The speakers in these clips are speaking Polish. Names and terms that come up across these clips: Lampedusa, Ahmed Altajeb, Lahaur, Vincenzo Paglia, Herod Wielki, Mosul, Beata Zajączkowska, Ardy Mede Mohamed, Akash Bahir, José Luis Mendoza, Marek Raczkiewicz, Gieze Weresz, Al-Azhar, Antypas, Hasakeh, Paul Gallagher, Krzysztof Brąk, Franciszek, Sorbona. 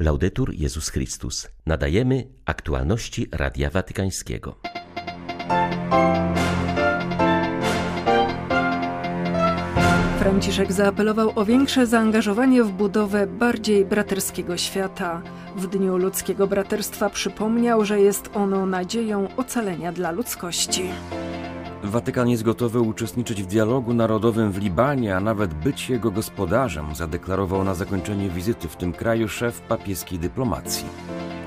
Laudetur Jezus Chrystus. Nadajemy aktualności Radia Watykańskiego. Franciszek zaapelował o większe zaangażowanie w budowę bardziej braterskiego świata. W Dniu Ludzkiego Braterstwa przypomniał, że jest ono nadzieją ocalenia dla ludzkości. Watykan jest gotowy uczestniczyć w dialogu narodowym w Libanie, a nawet być jego gospodarzem, zadeklarował na zakończenie wizyty w tym kraju szef papieskiej dyplomacji.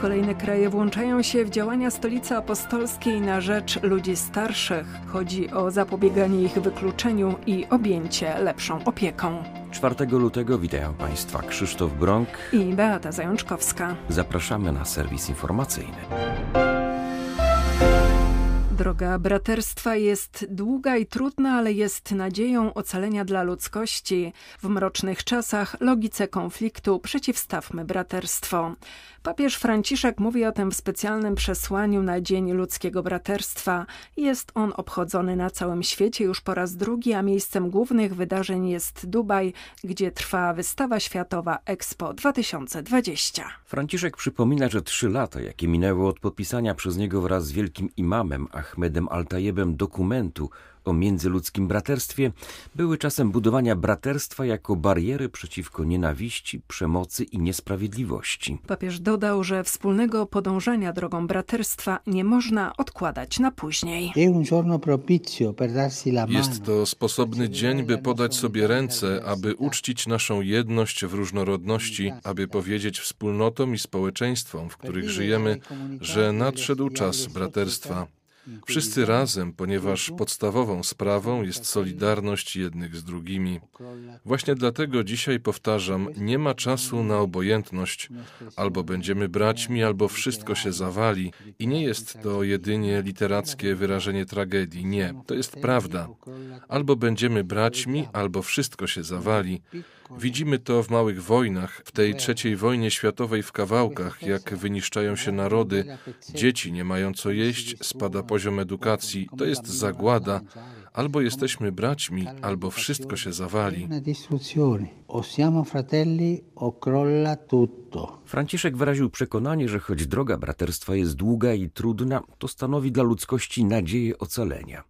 Kolejne kraje włączają się w działania Stolicy Apostolskiej na rzecz ludzi starszych. Chodzi o zapobieganie ich wykluczeniu i objęcie lepszą opieką. 4 lutego witają Państwa Krzysztof Brąk i Beata Zajączkowska. Zapraszamy na serwis informacyjny. Droga braterstwa jest długa i trudna, ale jest nadzieją ocalenia dla ludzkości. W mrocznych czasach logice konfliktu przeciwstawmy braterstwo. Papież Franciszek mówi o tym w specjalnym przesłaniu na Dzień Ludzkiego Braterstwa. Jest on obchodzony na całym świecie już po raz drugi, a miejscem głównych wydarzeń jest Dubaj, gdzie trwa wystawa światowa Expo 2020. Franciszek przypomina, że 3 lata, jakie minęły od podpisania przez niego wraz z wielkim imamem Ahmedem Altajebem dokumentu o międzyludzkim braterstwie, były czasem budowania braterstwa jako bariery przeciwko nienawiści, przemocy i niesprawiedliwości. Papież dodał, że wspólnego podążania drogą braterstwa nie można odkładać na później. Jest to sposobny dzień, by podać sobie ręce, aby uczcić naszą jedność w różnorodności, aby powiedzieć wspólnotom i społeczeństwom, w których żyjemy, że nadszedł czas braterstwa. Wszyscy razem, ponieważ podstawową sprawą jest solidarność jednych z drugimi. Właśnie dlatego dzisiaj powtarzam, nie ma czasu na obojętność. Albo będziemy braćmi, albo wszystko się zawali. I nie jest to jedynie literackie wyrażenie tragedii. Nie, to jest prawda. Albo będziemy braćmi, albo wszystko się zawali. Widzimy to w małych wojnach, w tej III wojnie światowej w kawałkach, jak wyniszczają się narody, dzieci nie mają co jeść, spada poziom edukacji, to jest zagłada. Albo jesteśmy braćmi, albo wszystko się zawali. Franciszek wyraził przekonanie, że choć droga braterstwa jest długa i trudna, to stanowi dla ludzkości nadzieję ocalenia.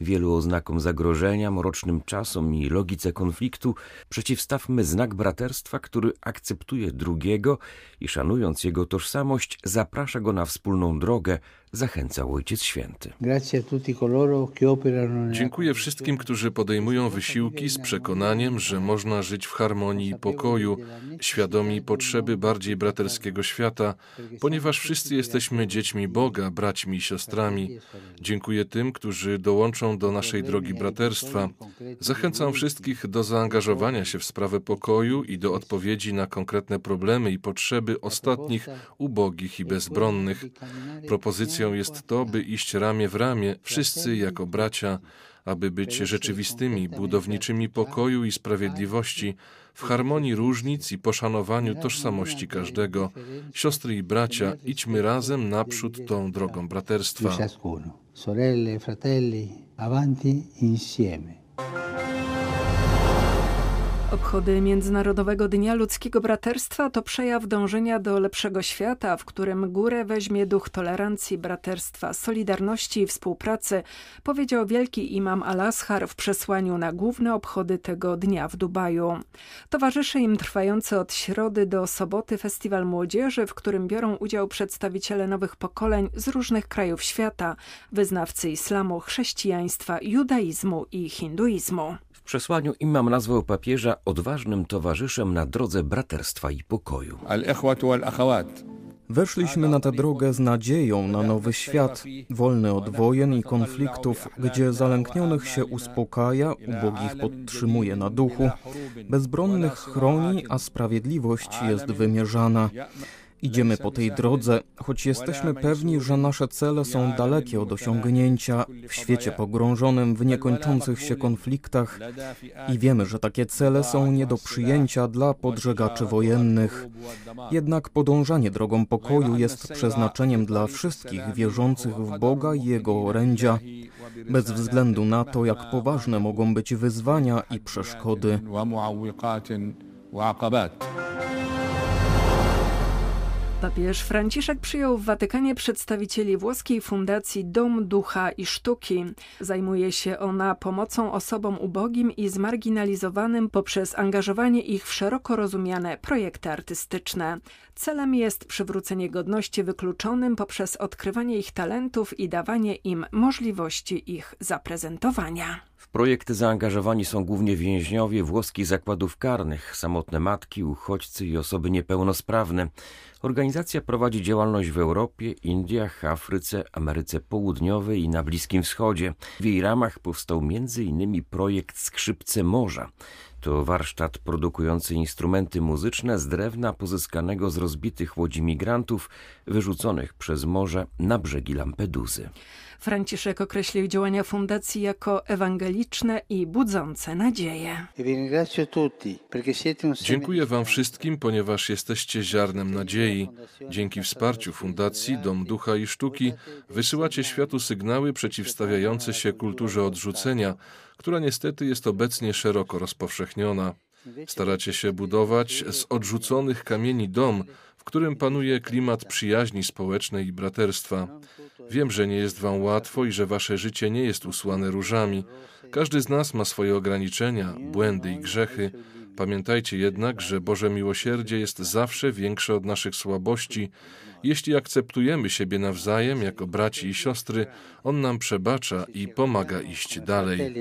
Wielu oznakom zagrożenia, mrocznym czasom i logice konfliktu przeciwstawmy znak braterstwa, który akceptuje drugiego i szanując jego tożsamość zaprasza go na wspólną drogę, zachęcał Ojciec Święty. Dziękuję wszystkim, którzy podejmują wysiłki z przekonaniem, że można żyć w harmonii i pokoju, świadomi potrzeby bardziej braterskiego świata, ponieważ wszyscy jesteśmy dziećmi Boga, braćmi i siostrami. Dziękuję tym, którzy dołączą do naszej drogi braterstwa. Zachęcam wszystkich do zaangażowania się w sprawę pokoju i do odpowiedzi na konkretne problemy i potrzeby ostatnich, ubogich i bezbronnych. Propozycją jest to, by iść ramię w ramię, wszyscy jako bracia, aby być rzeczywistymi budowniczymi pokoju i sprawiedliwości, w harmonii różnic i poszanowaniu tożsamości każdego. Siostry i bracia, idźmy razem naprzód tą drogą braterstwa. Sorelle, fratelli, avanti insieme. Obchody Międzynarodowego Dnia Ludzkiego Braterstwa to przejaw dążenia do lepszego świata, w którym górę weźmie duch tolerancji, braterstwa, solidarności i współpracy, powiedział wielki imam Al-Azhar w przesłaniu na główne obchody tego dnia w Dubaju. Towarzyszy im trwający od środy do soboty Festiwal Młodzieży, w którym biorą udział przedstawiciele nowych pokoleń z różnych krajów świata, wyznawcy islamu, chrześcijaństwa, judaizmu i hinduizmu. W przesłaniu imam nazwał papieża odważnym towarzyszem na drodze braterstwa i pokoju. Weszliśmy na tę drogę z nadzieją na nowy świat, wolny od wojen i konfliktów, gdzie zalęknionych się uspokaja, ubogich podtrzymuje na duchu, bezbronnych chroni, a sprawiedliwość jest wymierzana. Idziemy po tej drodze, choć jesteśmy pewni, że nasze cele są dalekie od osiągnięcia w świecie pogrążonym w niekończących się konfliktach i wiemy, że takie cele są nie do przyjęcia dla podżegaczy wojennych. Jednak podążanie drogą pokoju jest przeznaczeniem dla wszystkich wierzących w Boga i Jego orędzia, bez względu na to, jak poważne mogą być wyzwania i przeszkody. Papież Franciszek przyjął w Watykanie przedstawicieli włoskiej fundacji Dom Ducha i Sztuki. Zajmuje się ona pomocą osobom ubogim i zmarginalizowanym poprzez angażowanie ich w szeroko rozumiane projekty artystyczne. Celem jest przywrócenie godności wykluczonym poprzez odkrywanie ich talentów i dawanie im możliwości ich zaprezentowania. W projekt zaangażowani są głównie więźniowie włoskich zakładów karnych, samotne matki, uchodźcy i osoby niepełnosprawne. Organizacja prowadzi działalność w Europie, Indiach, Afryce, Ameryce Południowej i na Bliskim Wschodzie. W jej ramach powstał m.in. projekt Skrzypce Morza. To warsztat produkujący instrumenty muzyczne z drewna pozyskanego z rozbitych łodzi migrantów wyrzuconych przez morze na brzegi Lampedusy. Franciszek określił działania fundacji jako ewangeliczne i budzące nadzieję. Dziękuję wam wszystkim, ponieważ jesteście ziarnem nadziei. Dzięki wsparciu Fundacji Dom Ducha i Sztuki wysyłacie światu sygnały przeciwstawiające się kulturze odrzucenia, która niestety jest obecnie szeroko rozpowszechniona. Staracie się budować z odrzuconych kamieni dom, w którym panuje klimat przyjaźni społecznej i braterstwa. Wiem, że nie jest wam łatwo i że wasze życie nie jest usłane różami. Każdy z nas ma swoje ograniczenia, błędy i grzechy. Pamiętajcie jednak, że Boże miłosierdzie jest zawsze większe od naszych słabości. Jeśli akceptujemy siebie nawzajem jako braci i siostry, On nam przebacza i pomaga iść dalej.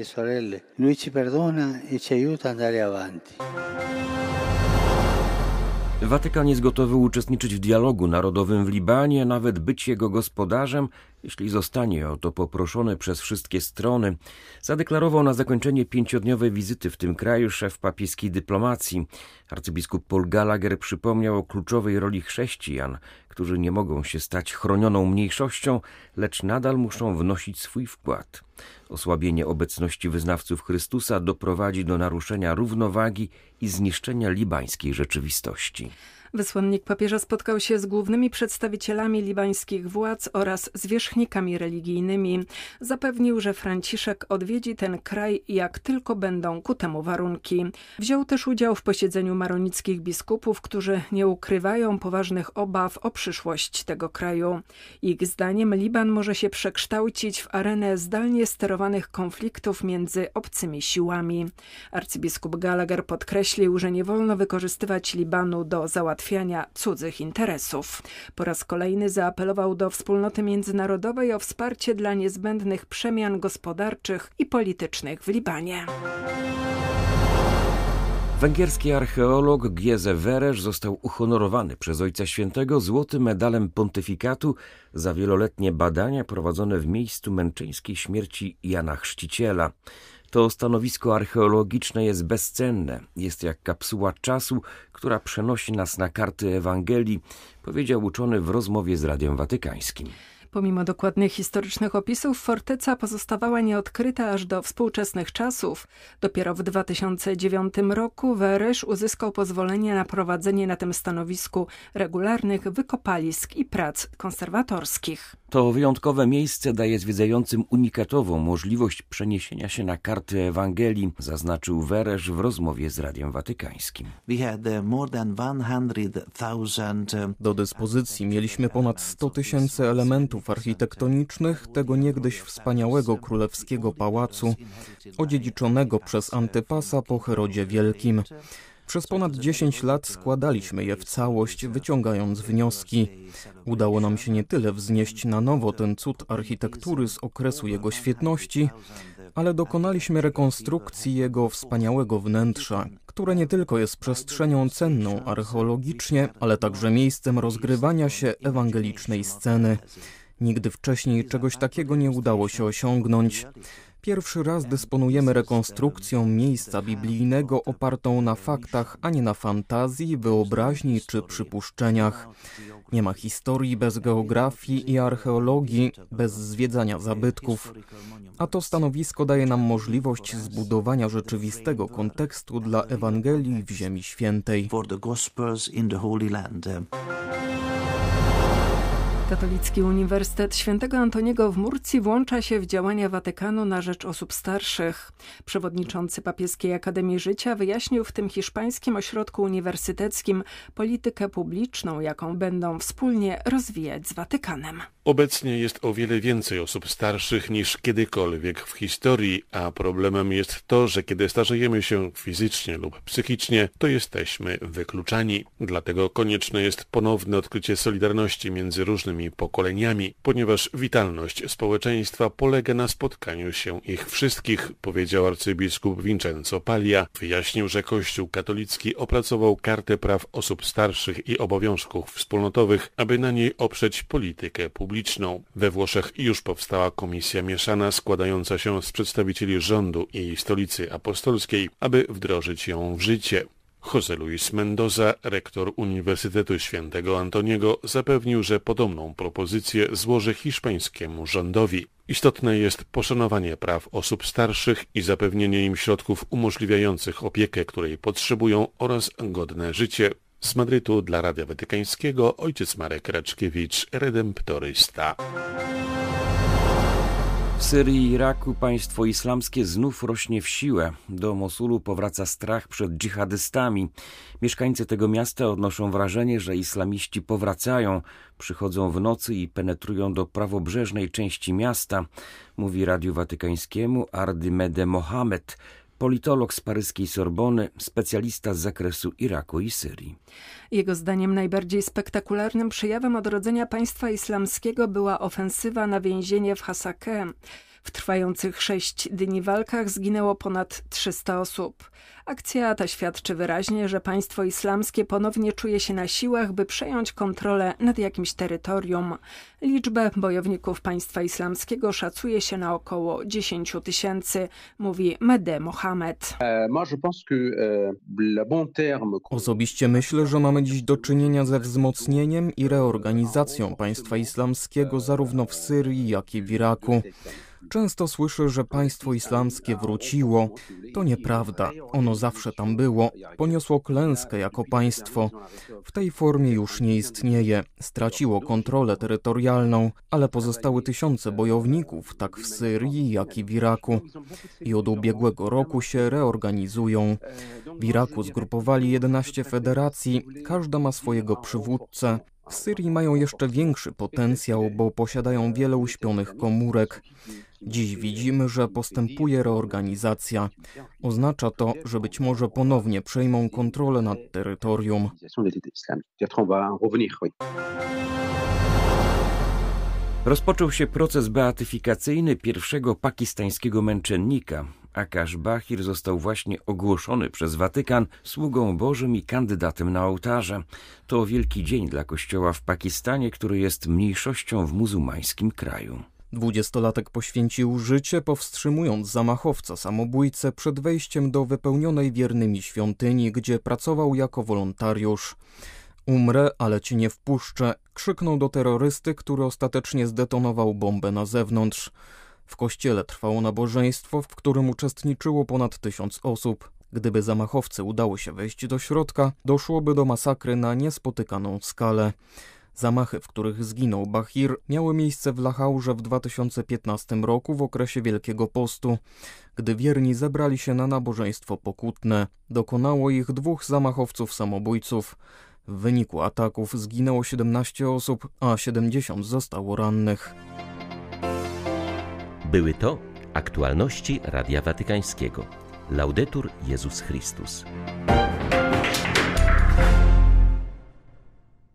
Watykan jest gotowy uczestniczyć w dialogu narodowym w Libanie, nawet być jego gospodarzem, jeśli zostanie o to poproszony przez wszystkie strony. Zadeklarował na zakończenie 5-dniowej wizyty w tym kraju szef papieskiej dyplomacji. Arcybiskup Paul Gallagher przypomniał o kluczowej roli chrześcijan, którzy nie mogą się stać chronioną mniejszością, lecz nadal muszą wnosić swój wkład. Osłabienie obecności wyznawców Chrystusa doprowadzi do naruszenia równowagi i zniszczenia libańskiej rzeczywistości. Wysłannik papieża spotkał się z głównymi przedstawicielami libańskich władz oraz zwierzchnikami religijnymi. Zapewnił, że Franciszek odwiedzi ten kraj, jak tylko będą ku temu warunki. Wziął też udział w posiedzeniu maronickich biskupów, którzy nie ukrywają poważnych obaw o przyszłość tego kraju. Ich zdaniem Liban może się przekształcić w arenę zdalnie sterowanych konfliktów między obcymi siłami. Arcybiskup Gallagher podkreślił, że nie wolno wykorzystywać Libanu do załatwiania cudzych interesów. Po raz kolejny zaapelował do wspólnoty międzynarodowej o wsparcie dla niezbędnych przemian gospodarczych i politycznych w Libanie. Węgierski archeolog Gieze Weresz został uhonorowany przez Ojca Świętego złotym medalem pontyfikatu za wieloletnie badania prowadzone w miejscu męczeńskiej śmierci Jana Chrzciciela. To stanowisko archeologiczne jest bezcenne, jest jak kapsuła czasu, która przenosi nas na karty Ewangelii, powiedział uczony w rozmowie z Radiem Watykańskim. Pomimo dokładnych historycznych opisów, forteca pozostawała nieodkryta aż do współczesnych czasów. Dopiero w 2009 roku Weresz uzyskał pozwolenie na prowadzenie na tym stanowisku regularnych wykopalisk i prac konserwatorskich. To wyjątkowe miejsce daje zwiedzającym unikatową możliwość przeniesienia się na karty Ewangelii, zaznaczył Weresz w rozmowie z Radiem Watykańskim. Do dyspozycji mieliśmy ponad 100 000 elementów architektonicznych tego niegdyś wspaniałego królewskiego pałacu, odziedziczonego przez Antypasa po Herodzie Wielkim. Przez ponad 10 lat składaliśmy je w całość, wyciągając wnioski. Udało nam się nie tyle wznieść na nowo ten cud architektury z okresu jego świetności, ale dokonaliśmy rekonstrukcji jego wspaniałego wnętrza, które nie tylko jest przestrzenią cenną archeologicznie, ale także miejscem rozgrywania się ewangelicznej sceny. Nigdy wcześniej czegoś takiego nie udało się osiągnąć. Pierwszy raz dysponujemy rekonstrukcją miejsca biblijnego opartą na faktach, a nie na fantazji, wyobraźni czy przypuszczeniach. Nie ma historii bez geografii i archeologii, bez zwiedzania zabytków. A to stanowisko daje nam możliwość zbudowania rzeczywistego kontekstu dla Ewangelii w Ziemi Świętej. Katolicki Uniwersytet Świętego Antoniego w Murcji włącza się w działania Watykanu na rzecz osób starszych. Przewodniczący Papieskiej Akademii Życia wyjaśnił w tym hiszpańskim ośrodku uniwersyteckim politykę publiczną, jaką będą wspólnie rozwijać z Watykanem. Obecnie jest o wiele więcej osób starszych niż kiedykolwiek w historii, a problemem jest to, że kiedy starzejemy się fizycznie lub psychicznie, to jesteśmy wykluczani. Dlatego konieczne jest ponowne odkrycie solidarności między różnymi pokoleniami, ponieważ witalność społeczeństwa polega na spotkaniu się ich wszystkich, powiedział arcybiskup Vincenzo Paglia. Wyjaśnił, że Kościół katolicki opracował kartę praw osób starszych i obowiązków wspólnotowych, aby na niej oprzeć politykę publiczną. We Włoszech już powstała komisja mieszana składająca się z przedstawicieli rządu i Stolicy Apostolskiej, aby wdrożyć ją w życie. José Luis Mendoza, rektor Uniwersytetu Świętego Antoniego, zapewnił, że podobną propozycję złoży hiszpańskiemu rządowi. Istotne jest poszanowanie praw osób starszych i zapewnienie im środków umożliwiających opiekę, której potrzebują, oraz godne życie. Z Madrytu dla Radia Watykańskiego ojciec Marek Raczkiewicz, redemptorysta. W Syrii i Iraku państwo islamskie znów rośnie w siłę. Do Mosulu powraca strach przed dżihadystami. Mieszkańcy tego miasta odnoszą wrażenie, że islamiści powracają. Przychodzą w nocy i penetrują do prawobrzeżnej części miasta, mówi Radiu Watykańskiemu Ardy Mede Mohamed, politolog z paryskiej Sorbony, specjalista z zakresu Iraku i Syrii. Jego zdaniem najbardziej spektakularnym przejawem odrodzenia państwa islamskiego była ofensywa na więzienie w Hasakeh. W trwających 6 dni walkach zginęło ponad 300 osób. Akcja ta świadczy wyraźnie, że państwo islamskie ponownie czuje się na siłach, by przejąć kontrolę nad jakimś terytorium. Liczbę bojowników państwa islamskiego szacuje się na około 10 000, mówi Mede Mohamed. Osobiście myślę, że mamy dziś do czynienia ze wzmocnieniem i reorganizacją państwa islamskiego zarówno w Syrii, jak i w Iraku. Często słyszę, że państwo islamskie wróciło. To nieprawda. Ono zawsze tam było. Poniosło klęskę jako państwo. W tej formie już nie istnieje. Straciło kontrolę terytorialną, ale pozostały tysiące bojowników, tak w Syrii, jak i w Iraku. I od ubiegłego roku się reorganizują. W Iraku zgrupowali 11 federacji. Każda ma swojego przywódcę. W Syrii mają jeszcze większy potencjał, bo posiadają wiele uśpionych komórek. Dziś widzimy, że postępuje reorganizacja. Oznacza to, że być może ponownie przejmą kontrolę nad terytorium. Rozpoczął się proces beatyfikacyjny pierwszego pakistańskiego męczennika. Akash Bahir został właśnie ogłoszony przez Watykan sługą Bożym i kandydatem na ołtarze. To wielki dzień dla Kościoła w Pakistanie, który jest mniejszością w muzułmańskim kraju. 20-latek poświęcił życie, powstrzymując zamachowca-samobójcę przed wejściiem do wypełnionej wiernymi świątyni, gdzie pracował jako wolontariusz. Umrę, ale cię nie wpuszczę, krzyknął do terrorysty, który ostatecznie zdetonował bombę na zewnątrz. W kościele trwało nabożeństwo, w którym uczestniczyło ponad 1000 osób. Gdyby zamachowcy udało się wejść do środka, doszłoby do masakry na niespotykaną skalę. Zamachy, w których zginął Bahir, miały miejsce w Lahaurze w 2015 roku w okresie Wielkiego Postu, gdy wierni zebrali się na nabożeństwo pokutne. Dokonało ich 2 zamachowców-samobójców. W wyniku ataków zginęło 17 osób, a 70 zostało rannych. Były to aktualności Radia Watykańskiego. Laudetur Jezus Chrystus.